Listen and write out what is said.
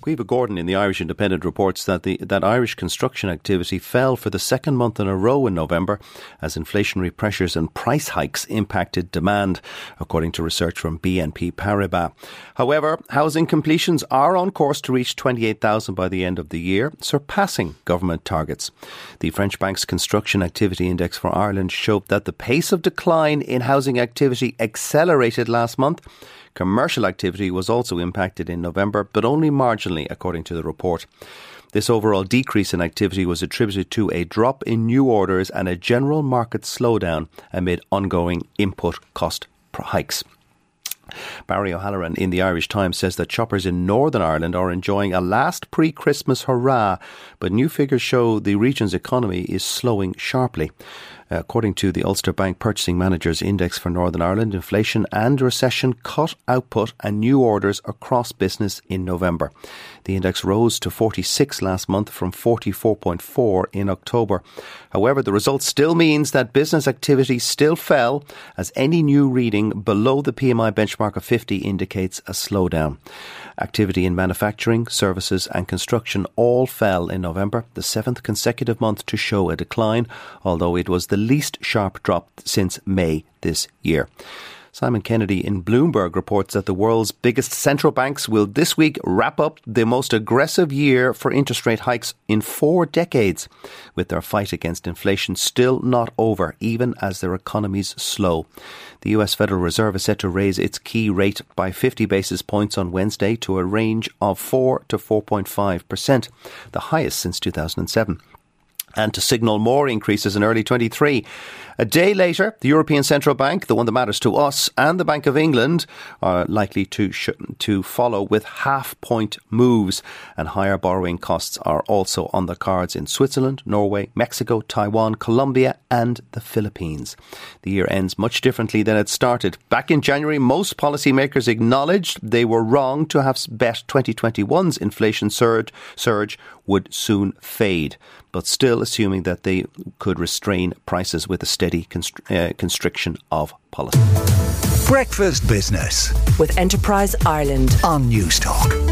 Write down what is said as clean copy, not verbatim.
Caoimhe Gordon in the Irish Independent reports that that Irish construction activity fell for the second month in a row in November as inflationary pressures and price hikes impacted demand, according to research from BNP Paribas. However, housing completions are on course to reach 28,000 by the end of the year, surpassing government targets. The French Bank's Construction Activity Index for Ireland showed that the pace of decline in housing activity accelerated last month. Commercial activity was also impacted in November, but only marginally, according to the report. This overall decrease in activity was attributed to a drop in new orders and a general market slowdown amid ongoing input cost hikes. Barry O'Halloran in the Irish Times says that shoppers in Northern Ireland are enjoying a last pre-Christmas hurrah, but new figures show the region's economy is slowing sharply. According to the Ulster Bank Purchasing Managers Index for Northern Ireland, inflation and recession cut output and new orders across business in November. The index rose to 46 last month from 44.4 in October. However, the result still means that business activity still fell, as any new reading below the PMI benchmark of 50 indicates a slowdown. Activity in manufacturing, services and construction all fell in November, the seventh consecutive month to show a decline, although it was the least sharp drop since May this year. Simon Kennedy in Bloomberg reports that the world's biggest central banks will this week wrap up the most aggressive year for interest rate hikes in 4 decades, with their fight against inflation still not over, even as their economies slow. The US Federal Reserve is set to raise its key rate by 50 basis points on Wednesday to a range of 4 to 4.5%, the highest since 2007. And to signal more increases in early 2023. A day later, the European Central Bank, the one that matters to us, and the Bank of England are likely to follow with half-point moves, and higher borrowing costs are also on the cards in Switzerland, Norway, Mexico, Taiwan, Colombia and the Philippines. The year ends much differently than it started. Back in January, most policymakers acknowledged they were wrong to have bet 2021's inflation surge would soon fade, but still assuming that they could restrain prices with a steady constriction of policy. Breakfast Business with Enterprise Ireland on News Talk.